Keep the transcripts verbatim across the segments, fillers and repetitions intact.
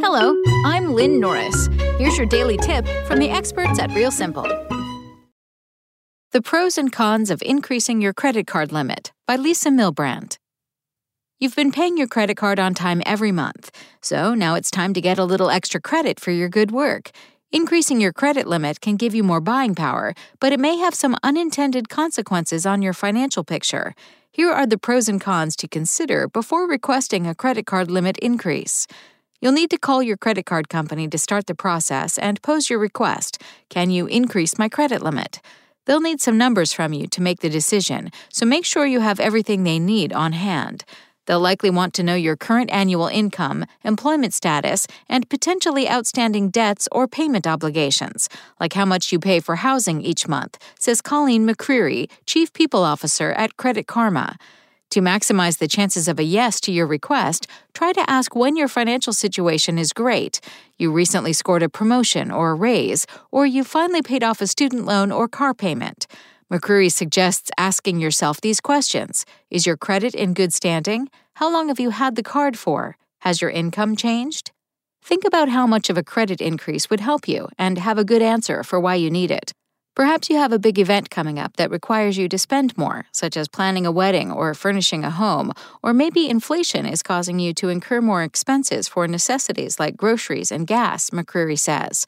Hello, I'm Lynn Norris. Here's your daily tip from the experts at Real Simple. The Pros and Cons of Increasing Your Credit Card Limit by Lisa Milbrand. You've been paying your credit card on time every month, so now it's time to get a little extra credit for your good work. Increasing your credit limit can give you more buying power, but it may have some unintended consequences on your financial picture. Here are the pros and cons to consider before requesting a credit card limit increase. You'll need to call your credit card company to start the process and pose your request. Can you increase my credit limit? They'll need some numbers from you to make the decision, so make sure you have everything they need on hand. They'll likely want to know your current annual income, employment status, and potentially outstanding debts or payment obligations, like how much you pay for housing each month, says Colleen McCreary, Chief People Officer at Credit Karma. To maximize the chances of a yes to your request, try to ask when your financial situation is great. You recently scored a promotion or a raise, or you finally paid off a student loan or car payment. McCreary suggests asking yourself these questions. Is your credit in good standing? How long have you had the card for? Has your income changed? Think about how much of a credit increase would help you and have a good answer for why you need it. Perhaps you have a big event coming up that requires you to spend more, such as planning a wedding or furnishing a home, or maybe inflation is causing you to incur more expenses for necessities like groceries and gas, McCreary says.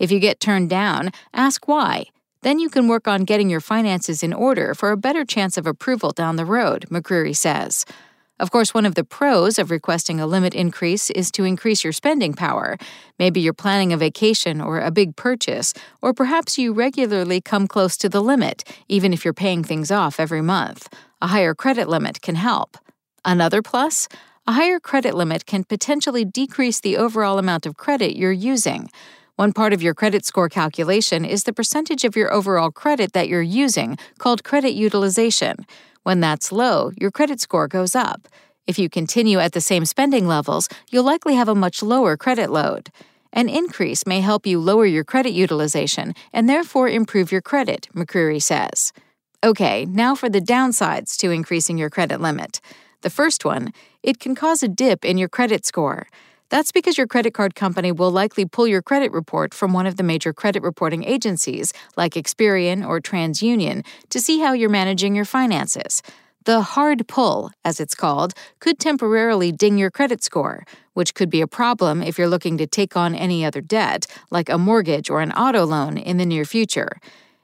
If you get turned down, ask why. Then you can work on getting your finances in order for a better chance of approval down the road, McCreary says. Of course, one of the pros of requesting a limit increase is to increase your spending power. Maybe you're planning a vacation or a big purchase, or perhaps you regularly come close to the limit, even if you're paying things off every month. A higher credit limit can help. Another plus? A higher credit limit can potentially decrease the overall amount of credit you're using. One part of your credit score calculation is the percentage of your overall credit that you're using, called credit utilization. When that's low, your credit score goes up. If you continue at the same spending levels, you'll likely have a much lower credit load. An increase may help you lower your credit utilization and therefore improve your credit, McCreary says. Okay, now for the downsides to increasing your credit limit. The first one, it can cause a dip in your credit score. That's because your credit card company will likely pull your credit report from one of the major credit reporting agencies, like Experian or TransUnion, to see how you're managing your finances. The hard pull, as it's called, could temporarily ding your credit score, which could be a problem if you're looking to take on any other debt, like a mortgage or an auto loan, in the near future.